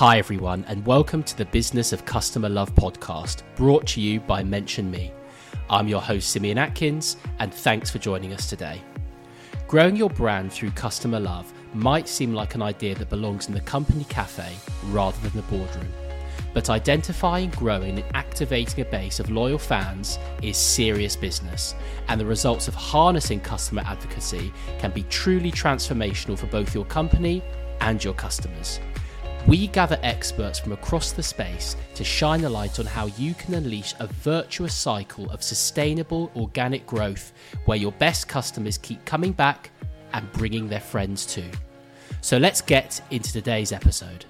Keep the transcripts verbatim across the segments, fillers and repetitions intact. Hi everyone, and welcome to the Business of Customer Love podcast, brought to you by Mention Me. I'm your host Simeon Atkins, and thanks for joining us today. Growing your brand through customer love might seem like an idea that belongs in the company cafe rather than the boardroom, but identifying, growing and activating a base of loyal fans is serious business, and the results of harnessing customer advocacy can be truly transformational for both your company and your customers. We gather experts from across the space to shine a light on how you can unleash a virtuous cycle of sustainable organic growth where your best customers keep coming back and bringing their friends too. So let's get into today's episode.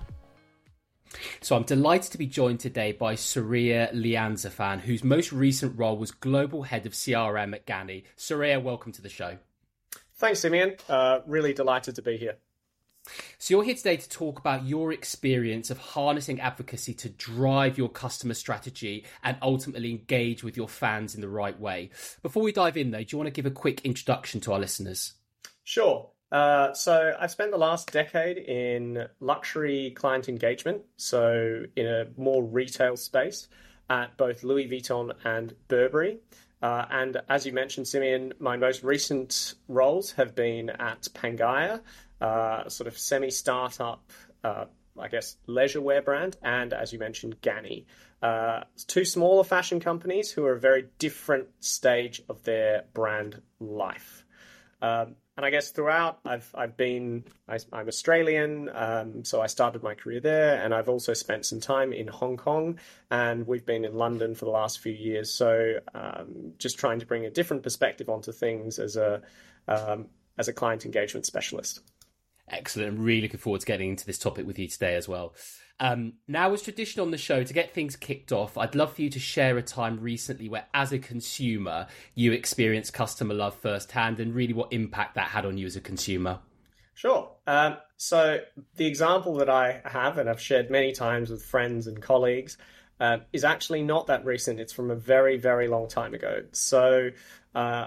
So I'm delighted to be joined today by Suriya Liensavanh, whose most recent role was Global Head of C R M at GANNI. Suriya, welcome to the show. Thanks, Simeon. Uh, really delighted to be here. So you're here today to talk about your experience of harnessing advocacy to drive your customer strategy and ultimately engage with your fans in the right way. Before we dive in, though, do you want to give a quick introduction to our listeners? Sure. Uh, so I've spent the last decade in luxury client engagement, so in a more retail space at both Louis Vuitton and Burberry. Uh, and as you mentioned, Simeon, my most recent roles have been at Pangaia, Uh, sort of semi-startup, uh, I guess, leisurewear brand, and as you mentioned, GANNI. Uh, two smaller fashion companies who are a very different stage of their brand life. Um, and I guess throughout, I've I've been, I, I'm Australian, um, so I started my career there, and I've also spent some time in Hong Kong, and we've been in London for the last few years, so um, just trying to bring a different perspective onto things as a um, as a client engagement specialist. Excellent. I'm really looking forward to getting into this topic with you today as well. Um, now, as tradition on the show, to get things kicked off, I'd love for you to share a time recently where, as a consumer, you experienced customer love firsthand and really what impact that had on you as a consumer. Sure. Um, so the example that I have, and I've shared many times with friends and colleagues, uh, is actually not that recent. It's from a very, very long time ago. So uh,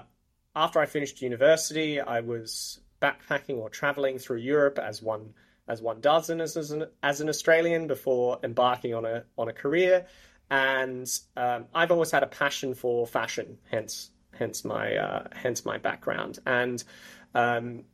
after I finished university, I was backpacking or traveling through Europe as one as one does and as, as, an, as an Australian before embarking on a on a career, and um, I've always had a passion for fashion, hence hence my uh, hence my background. And um,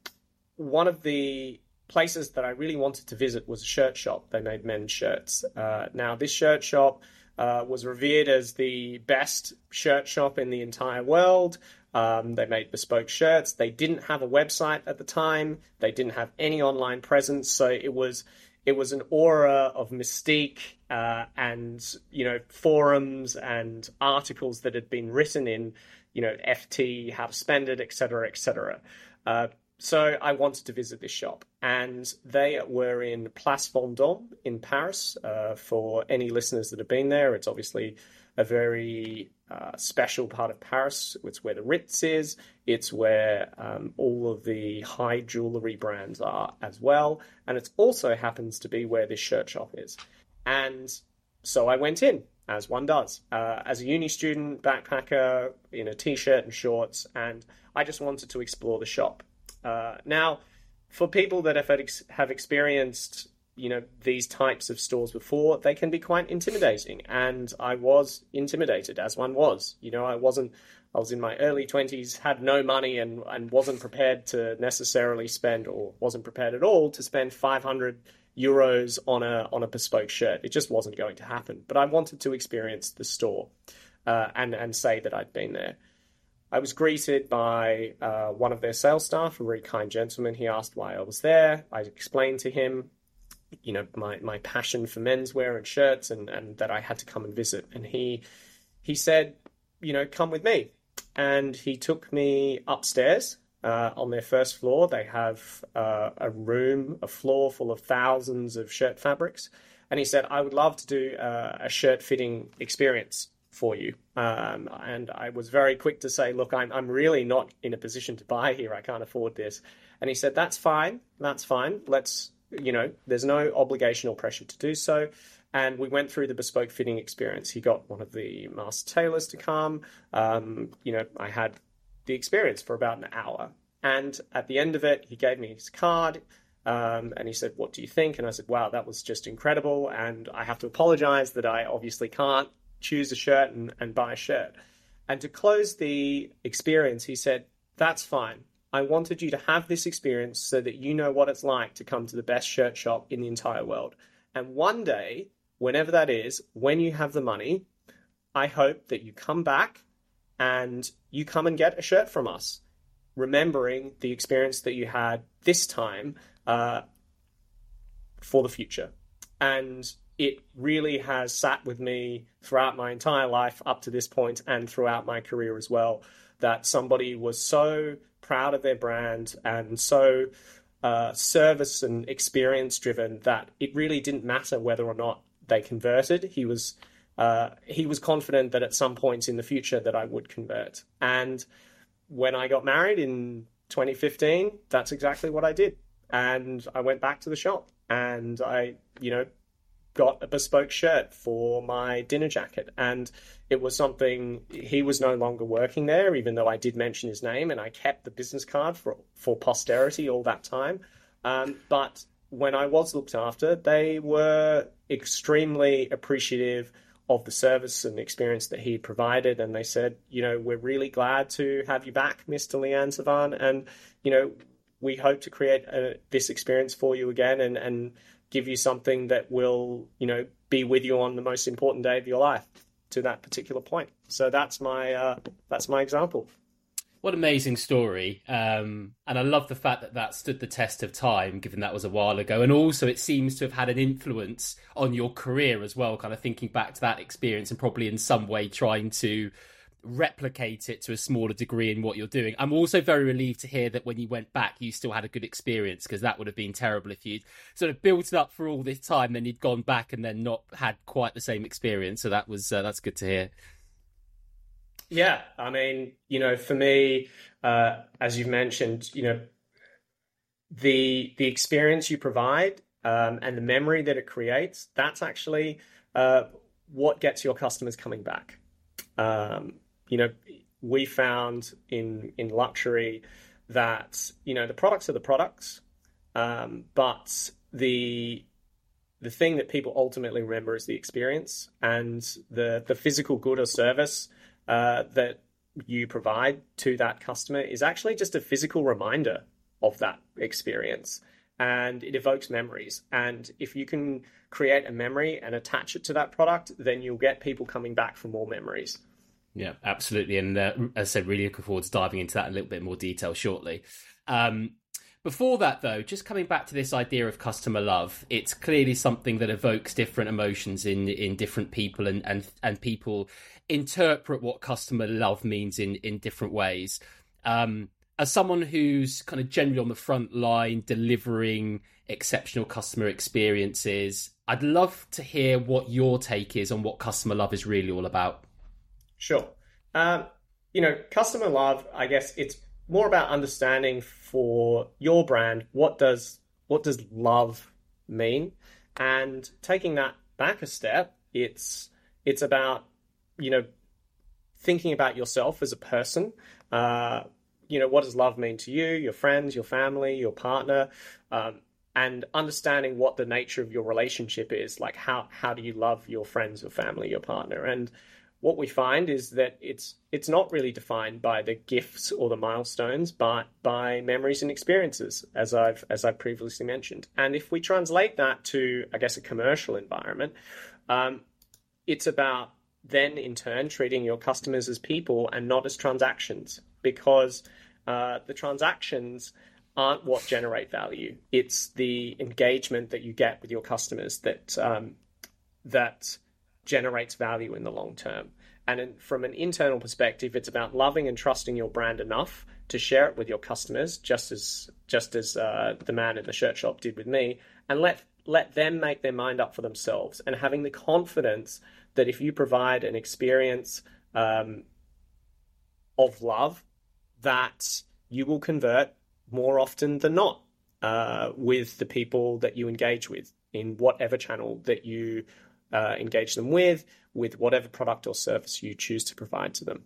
one of the places that I really wanted to visit was a shirt shop. They made men's shirts. Uh, now this shirt shop uh, was revered as the best shirt shop in the entire world. Um, they made bespoke shirts. They didn't have a website at the time. They didn't have any online presence. So it was it was an aura of mystique uh, and, you know, forums and articles that had been written in, you know, F T, how to spend it, et cetera, et cetera. Uh, so I wanted to visit this shop. And they were in Place Vendôme in Paris. Uh, for any listeners that have been there, it's obviously a very uh, special part of Paris. It's where the Ritz is. It's where um, all of the high jewellery brands are as well. And it also happens to be where this shirt shop is. And so I went in, as one does, uh, as a uni student, backpacker, in a T-shirt and shorts, and I just wanted to explore the shop. Uh, now, for people that have, ex- have experienced you know, these types of stores before, they can be quite intimidating. And I was intimidated, as one was. You know, I wasn't, I was in my early twenties, had no money and, and wasn't prepared to necessarily spend, or wasn't prepared at all to spend five hundred euros on a, on a bespoke shirt. It just wasn't going to happen. But I wanted to experience the store uh, and, and say that I'd been there. I was greeted by uh, one of their sales staff, a very kind gentleman. He asked why I was there. I explained to him, you know, my, my passion for menswear and shirts, and, and that I had to come and visit. And he, he said, you know, come with me. And he took me upstairs uh, on their first floor. They have uh, a room, a floor full of thousands of shirt fabrics. And he said, I would love to do uh, a shirt fitting experience for you. Um, and I was very quick to say, look, I'm, I'm really not in a position to buy here. I can't afford this. And he said, that's fine. That's fine. Let's, you know, there's no obligation or pressure to do so. And we went through the bespoke fitting experience. He got one of the master tailors to come. Um, you know, I had the experience for about an hour. And at the end of it, he gave me his card. Um, and he said, what do you think? And I said, wow, that was just incredible. And I have to apologize that I obviously can't choose a shirt and, and buy a shirt. And to close the experience, he said, that's fine. I wanted you to have this experience so that you know what it's like to come to the best shirt shop in the entire world. And one day, whenever that is, when you have the money, I hope that you come back and you come and get a shirt from us, remembering the experience that you had this time uh, for the future. And it really has sat with me throughout my entire life up to this point and throughout my career as well, that somebody was so proud of their brand and so uh, service and experience driven that it really didn't matter whether or not they converted. He was uh, he was confident that at some point in the future that I would convert. And when I got married in twenty fifteen, that's exactly what I did. And I went back to the shop and I, you know, got a bespoke shirt for my dinner jacket. And it was something, he was no longer working there, even though I did mention his name and I kept the business card for, for posterity all that time. Um, but when I was looked after, they were extremely appreciative of the service and experience that he provided. And they said, you know, we're really glad to have you back, Mister Liensavanh. And, you know, we hope to create a, this experience for you again and, and give you something that will, you know, be with you on the most important day of your life to that particular point. So that's my, uh, that's my example. What an amazing story. Um, and I love the fact that that stood the test of time, given that was a while ago. And also it seems to have had an influence on your career as well, kind of thinking back to that experience and probably in some way trying to replicate it to a smaller degree in what you're doing. I'm also very relieved to hear that when you went back, you still had a good experience, because that would have been terrible if you'd sort of built it up for all this time, then you'd gone back and then not had quite the same experience. So that was uh, that's good to hear. Yeah, I mean, you know, for me, uh, as you've mentioned, you know, the the experience you provide um, and the memory that it creates, that's actually uh, what gets your customers coming back. Um, you know, we found in in luxury that, you know, the products are the products, um, but the the thing that people ultimately remember is the experience and the the physical good or service Uh, that you provide to that customer is actually just a physical reminder of that experience, and it evokes memories. And if you can create a memory and attach it to that product, then you'll get people coming back for more memories. Yeah, absolutely. And uh, as I said, really looking forward to diving into that in a little bit more detail shortly. Um, Before that, though, just coming back to this idea of customer love, it's clearly something that evokes different emotions in, in different people, and, and, and people interpret what customer love means in, in different ways. Um, as someone who's kind of generally on the front line delivering exceptional customer experiences, I'd love to hear what your take is on what customer love is really all about. Sure. Um, you know, customer love, I guess it's more about understanding for your brand, what does what does love mean? And taking that back a step, it's it's about, you know, thinking about yourself as a person. Uh, you know, what does love mean to you, your friends, your family, your partner, um, and understanding what the nature of your relationship is. Like, how how do you love your friends, your family, your partner? And what we find is that it's it's not really defined by the gifts or the milestones, but by memories and experiences, as I've as I previously mentioned. And if we translate that to, I guess, a commercial environment, um, it's about then in turn treating your customers as people and not as transactions, because uh, the transactions aren't what generate value. It's the engagement that you get with your customers that um, that. generates value in the long term. And from an internal perspective, it's about loving and trusting your brand enough to share it with your customers, just as just as uh, the man in the shirt shop did with me, and let let them make their mind up for themselves, and having the confidence that if you provide an experience um, of love, that you will convert more often than not uh, with the people that you engage with in whatever channel that you Uh, engage them with, with whatever product or service you choose to provide to them.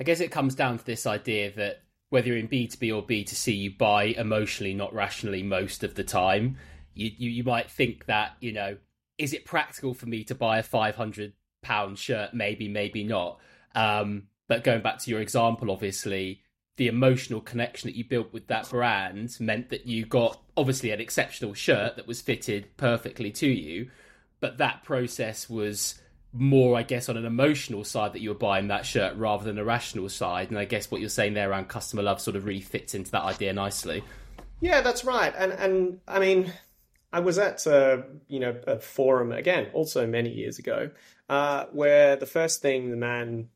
I guess it comes down to this idea that whether you're in B two B or B two C, you buy emotionally, not rationally, most of the time. You, you, you might think that, you know, is it practical for me to buy a five hundred pound shirt? Maybe, maybe not. Um, but going back to your example, obviously, the emotional connection that you built with that brand meant that you got obviously an exceptional shirt that was fitted perfectly to you. But that process was more, I guess, on an emotional side that you were buying that shirt rather than a rational side. And I guess what you're saying there around customer love sort of really fits into that idea nicely. Yeah, that's right. And, and I mean, I was at a, you know, a forum again, also many years ago, uh, where the first thing the man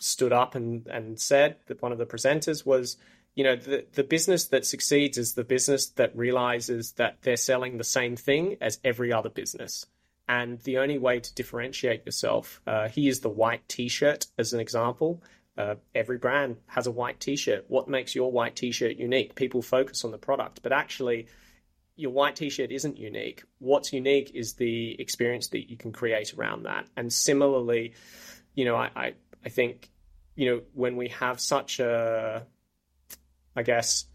stood up and, and said, that one of the presenters was, you know, the, the business that succeeds is the business that realizes that they're selling the same thing as every other business. And the only way to differentiate yourself, uh, he used the white T-shirt as an example. Uh, every brand has a white T-shirt. What makes your white T-shirt unique? People focus on the product, but actually, your white T-shirt isn't unique. What's unique is the experience that you can create around that. And similarly, you know, I, I, I think, you know, when we have such a, I guess,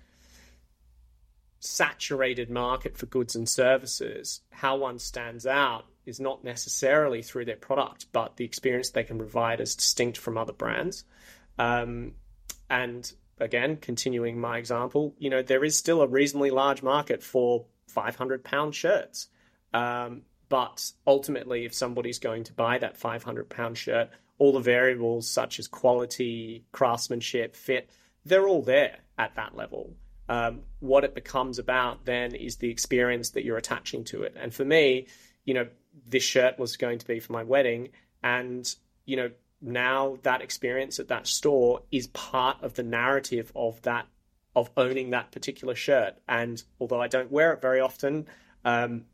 saturated market for goods and services, how one stands out is not necessarily through their product, but the experience they can provide is distinct from other brands. Um, and again, continuing my example, you know, there is still a reasonably large market for five hundred pound shirts. Um, but ultimately, if somebody's going to buy that five hundred pound shirt, all the variables such as quality, craftsmanship, fit, they're all there at that level. Um, what it becomes about then is the experience that you're attaching to it. And for me, you know, this shirt was going to be for my wedding, and, you know, now that experience at that store is part of the narrative of that, of owning that particular shirt. And although I don't wear it very often, um,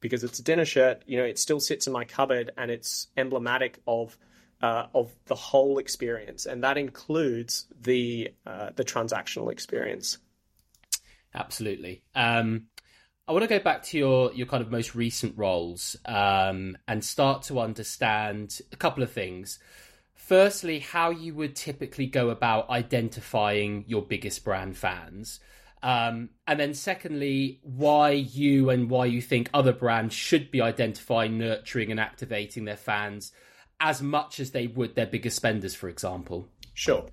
because it's a dinner shirt, you know, it still sits in my cupboard and it's emblematic of, uh, of the whole experience. And that includes the, uh, the transactional experience. Absolutely. Um, I want to go back to your, your kind of most recent roles, um, and start to understand a couple of things. Firstly, how you would typically go about identifying your biggest brand fans. Um, and then secondly, why you and why you think other brands should be identifying, nurturing and activating their fans as much as they would their biggest spenders, for example. Sure.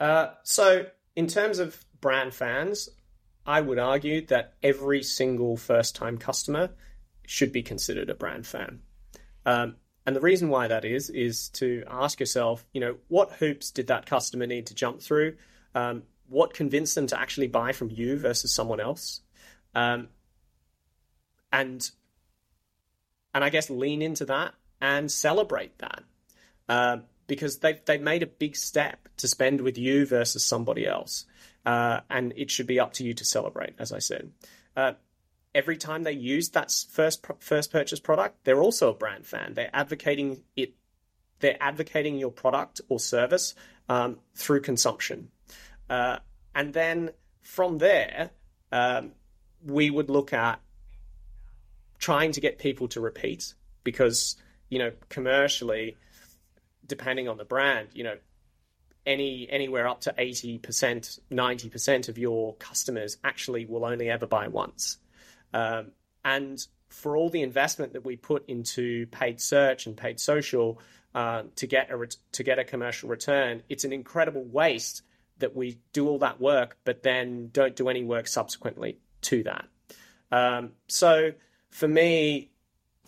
Uh, so in terms of brand fans, I would argue that every single first-time customer should be considered a brand fan. Um, and the reason why that is, is to ask yourself, you know, what hoops did that customer need to jump through? Um, what convinced them to actually buy from you versus someone else? Um, and, and I guess lean into that and celebrate that, uh, because they've, they've made a big step to spend with you versus somebody else. Uh, and it should be up to you to celebrate, as I said. Uh, every time they use that first first purchase product, they're also a brand fan. They're advocating it. They're advocating your product or service um, through consumption. Uh, and then from there, um, we would look at trying to get people to repeat, because, you know, commercially, depending on the brand, you know, Any anywhere up to eighty percent, ninety percent of your customers actually will only ever buy once. Um, and for all the investment that we put into paid search and paid social uh, to get a ret- to get a commercial return, it's an incredible waste that we do all that work, but then don't do any work subsequently to that. Um, so for me,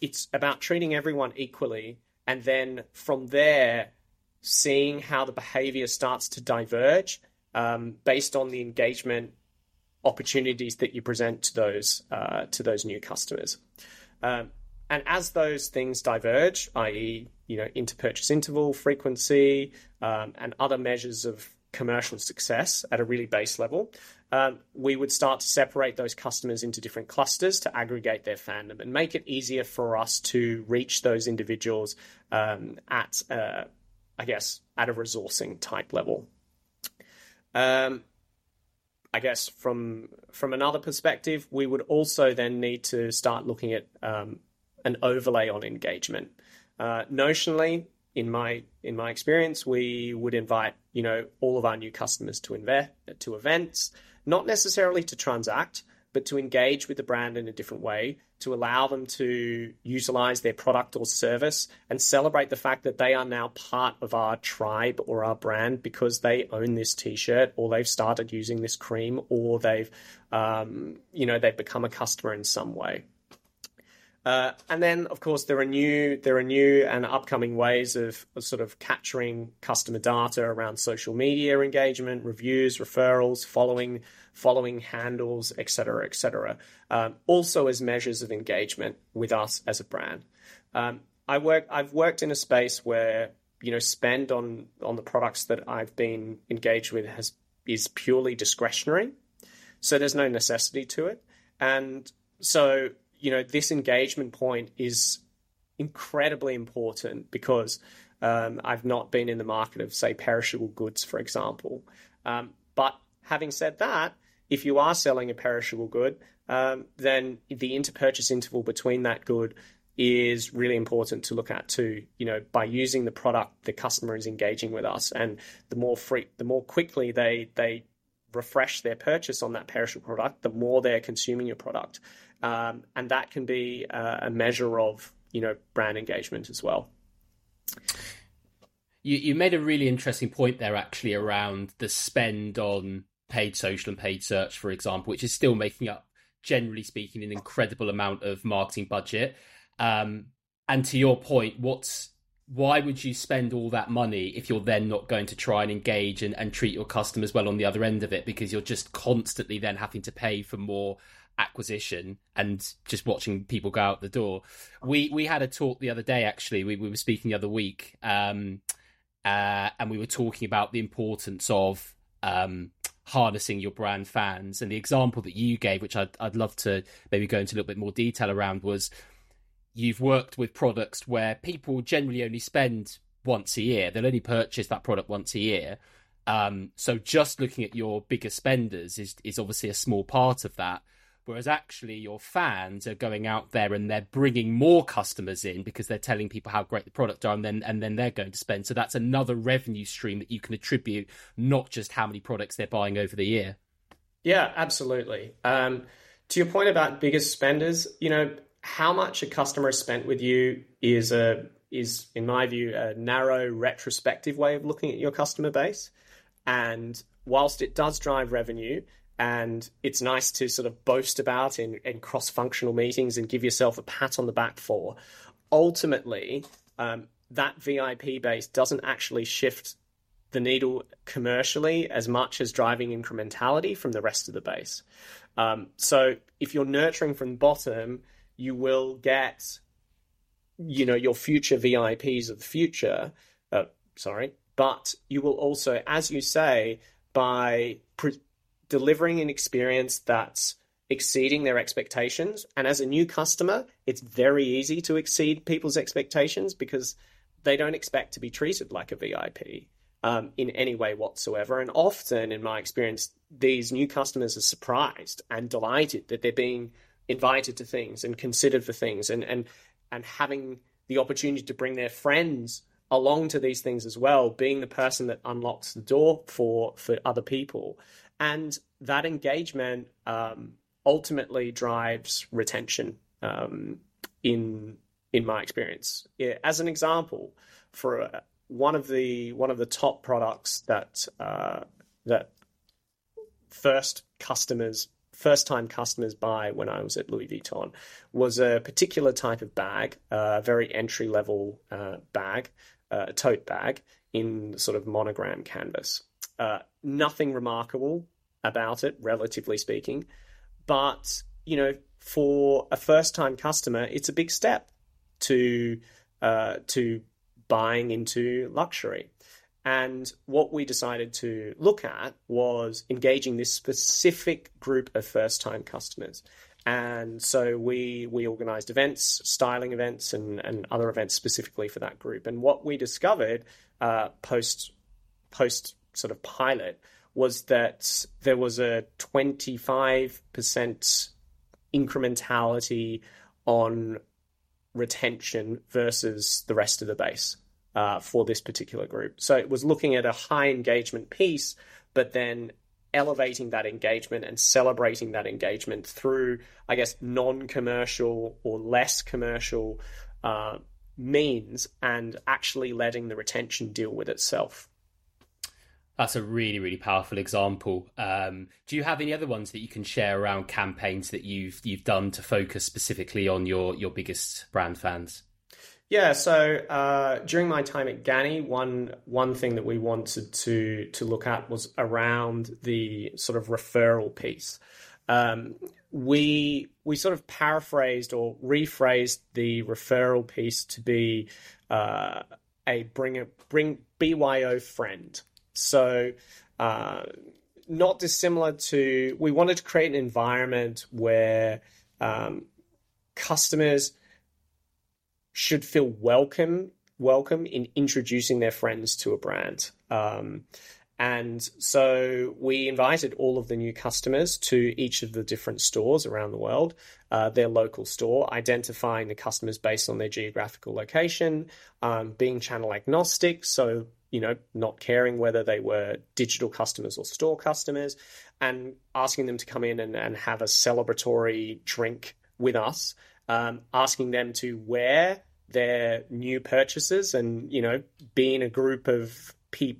it's about treating everyone equally, and then from there, seeing how the behavior starts to diverge um, based on the engagement opportunities that you present to those uh, to those new customers. Um, and as those things diverge, that is, you know, inter-purchase interval, frequency, um, and other measures of commercial success at a really base level, um, we would start to separate those customers into different clusters to aggregate their fandom and make it easier for us to reach those individuals um, at uh I guess, at a resourcing type level. Um, I guess from from another perspective, we would also then need to start looking at um, an overlay on engagement. Uh, notionally, in my in my experience, we would invite, you know, all of our new customers to invest to events, not necessarily to transact, but to engage with the brand in a different way, to allow them to utilize their product or service and celebrate the fact that they are now part of our tribe or our brand because they own this T-shirt or they've started using this cream or they've, um, you know, they've become a customer in some way. Uh, and then, of course, there are new there are new and upcoming ways of, of sort of capturing customer data around social media engagement, reviews, referrals, following following handles, et cetera, et cetera, um, also as measures of engagement with us as a brand. Um, I work, I've worked in a space where, you know, spend on on the products that I've been engaged with has is purely discretionary, so there's no necessity to it. And so, you know, this engagement point is incredibly important because um, I've not been in the market of, say, perishable goods, for example. Um, but having said that, if you are selling a perishable good, um, then the interpurchase interval between that good is really important to look at too. You know, by using the product, the customer is engaging with us, and the more free, the more quickly they they refresh their purchase on that perishable product, the more they're consuming your product. Um, and that can be uh, a measure of, you know, brand engagement as well. You you made a really interesting point there, actually, around the spend on paid social and paid search, for example, which is still making up, generally speaking, an incredible amount of marketing budget. Um, and to your point, what's why would you spend all that money if you're then not going to try and engage and, and treat your customers well on the other end of it? Because you're just constantly then having to pay for more acquisition and just watching people go out the door. We we had a talk the other day, actually. We we were speaking the other week, um, uh, and we were talking about the importance of um, harnessing your brand fans. And the example that you gave, which I'd, I'd love to maybe go into a little bit more detail around, was you've worked with products where people generally only spend once a year. They'll only purchase that product once a year. Um, so just looking at your bigger spenders is is obviously a small part of that. Whereas actually your fans are going out there and they're bringing more customers in because they're telling people how great the product are, and then and then they're going to spend. So that's another revenue stream that you can attribute, not just how many products they're buying over the year. Yeah, absolutely. Um, to your point about biggest spenders, you know, how much a customer has spent with you is, a, is in my view, a narrow retrospective way of looking at your customer base. And whilst it does drive revenue, and it's nice to sort of boast about in, in cross-functional meetings and give yourself a pat on the back for, ultimately, um, that V I P base doesn't actually shift the needle commercially as much as driving incrementality from the rest of the base. Um, so if you're nurturing from the bottom, you will get, you know, your future V I Ps of the future. Uh, sorry. But you will also, as you say, by... Pre- delivering an experience that's exceeding their expectations. And as a new customer, it's very easy to exceed people's expectations because they don't expect to be treated like a V I P um, in any way whatsoever. And often, in my experience, these new customers are surprised and delighted that they're being invited to things and considered for things, and and and having the opportunity to bring their friends along to these things as well, being the person that unlocks the door for, for other people. And that engagement um, ultimately drives retention um, in in my experience. As an example, for one of the one of the top products that uh, that first customers first time customers buy when I was at Louis Vuitton was a particular type of bag, a very entry level uh, bag, a tote bag in sort of monogram canvas. Uh, nothing remarkable about it, relatively speaking. But, you know, for a first-time customer, it's a big step to uh, to buying into luxury. And what we decided to look at was engaging this specific group of first-time customers. And so we we organised events, styling events, and, and other events specifically for that group. And what we discovered uh, post post sort of pilot was that there was a twenty-five percent incrementality on retention versus the rest of the base uh, for this particular group. So it was looking at a high engagement piece, but then elevating that engagement and celebrating that engagement through, I guess, non-commercial or less commercial uh, means, and actually letting the retention deal with itself. That's a really, really powerful example. Um, do you have any other ones that you can share around campaigns that you've you've done to focus specifically on your your biggest brand fans? Yeah, so uh, during my time at GANNI, one one thing that we wanted to to look at was around the sort of referral piece. Um, we we sort of paraphrased or rephrased the referral piece to be uh, a bring a bring B Y O friend. So uh, not dissimilar to, we wanted to create an environment where um, customers should feel welcome, welcome in introducing their friends to a brand. Um, and so we invited all of the new customers to each of the different stores around the world, uh, their local store, identifying the customers based on their geographical location, um, being channel agnostic. So, you know, not caring whether they were digital customers or store customers, and asking them to come in and, and have a celebratory drink with us, um, asking them to wear their new purchases and, you know, be in a group of,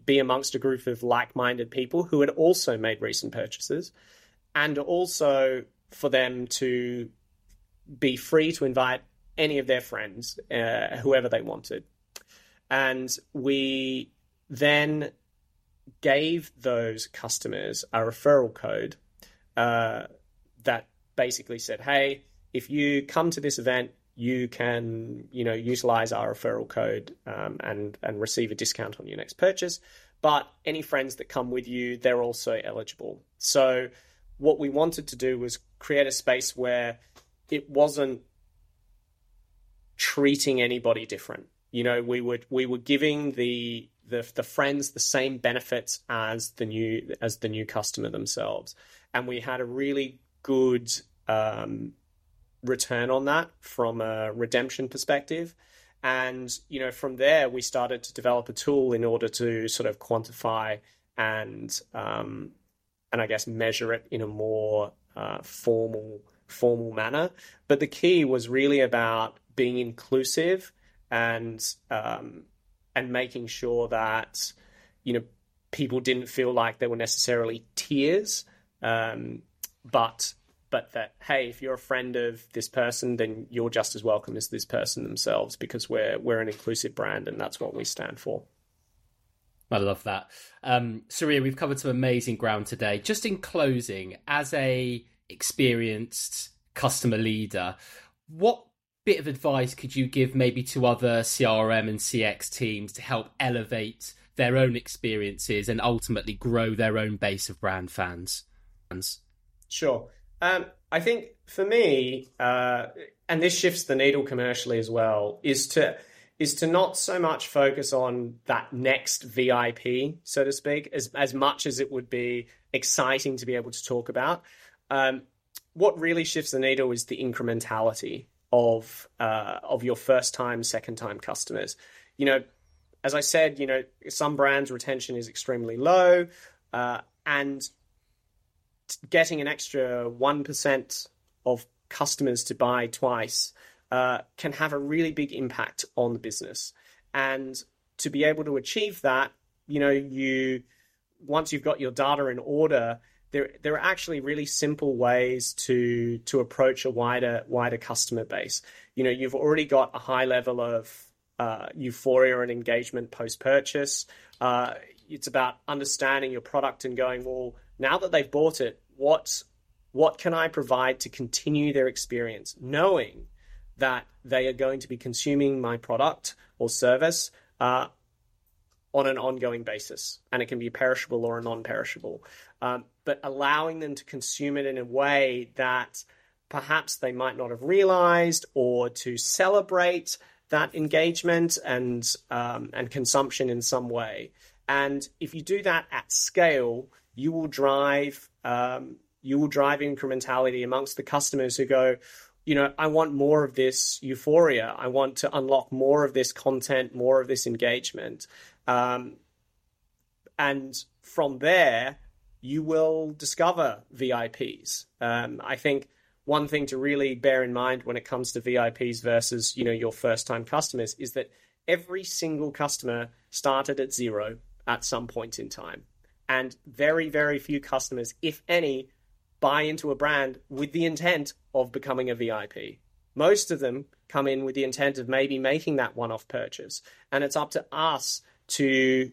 be amongst a group of like-minded people who had also made recent purchases, and also for them to be free to invite any of their friends, uh, whoever they wanted. And we then gave those customers a referral code uh, that basically said, hey, if you come to this event, you can, you know, utilize our referral code um, and, and receive a discount on your next purchase. But any friends that come with you, they're also eligible. So what we wanted to do was create a space where it wasn't treating anybody different. You know, we would we were giving the, the the friends the same benefits as the new as the new customer themselves, and we had a really good um, return on that from a redemption perspective. And you know, from there we started to develop a tool in order to sort of quantify and um, and I guess measure it in a more uh, formal formal manner. But the key was really about being inclusive. And um, and making sure that, you know, people didn't feel like there were necessarily tiers, um, but but that, hey, if you're a friend of this person, then you're just as welcome as this person themselves, because we're we're an inclusive brand, and that's what we stand for. I love that, um, Suriya. We've covered some amazing ground today. Just in closing, as a experienced customer leader, what bit of advice could you give maybe to other C R M and C X teams to help elevate their own experiences and ultimately grow their own base of brand fans? Sure. Um, I think for me, uh, and this shifts the needle commercially as well, is to is to not so much focus on that next V I P, so to speak, as, as much as it would be exciting to be able to talk about. Um, what really shifts the needle is the incrementality of uh, of your first time, second time customers. You know, as I said, you know, some brands retention is extremely low, uh, and getting an extra one percent of customers to buy twice uh, can have a really big impact on the business. And to be able to achieve that, you know, you once you've got your data in order, There, there are actually really simple ways to to approach a wider wider customer base. You know, you've already got a high level of uh, euphoria and engagement post-purchase. Uh, it's about understanding your product and going, well, now that they've bought it, what what can I provide to continue their experience, knowing that they are going to be consuming my product or service uh, on an ongoing basis, and it can be perishable or non-perishable. Um, but allowing them to consume it in a way that perhaps they might not have realized, or to celebrate that engagement and um, and consumption in some way. And if you do that at scale, you will drive um, you will drive incrementality amongst the customers who go, you know, I want more of this euphoria. I want to unlock more of this content, more of this engagement. Um, and from there, you will discover V I Ps. Um, I think one thing to really bear in mind when it comes to V I Ps versus, you know, your first-time customers is that every single customer started at zero at some point in time. And very, very few customers, if any, buy into a brand with the intent of becoming a V I P. Most of them come in with the intent of maybe making that one-off purchase. And it's up to us to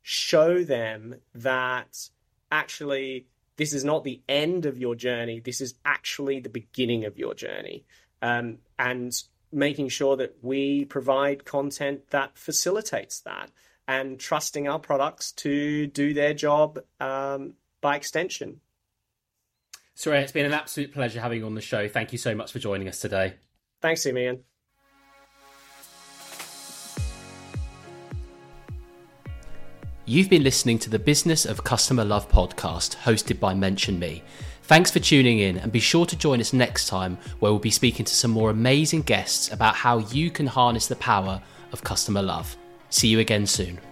show them that actually this is not the end of your journey. This is actually the beginning of your journey. Um, and making sure that we provide content that facilitates that and trusting our products to do their job um, by extension. Suriya, it's been an absolute pleasure having you on the show. Thank you so much for joining us today. Thanks, Simeon. You've been listening to the Business of Customer Love podcast hosted by Mention Me. Thanks for tuning in, and be sure to join us next time where we'll be speaking to some more amazing guests about how you can harness the power of customer love. See you again soon.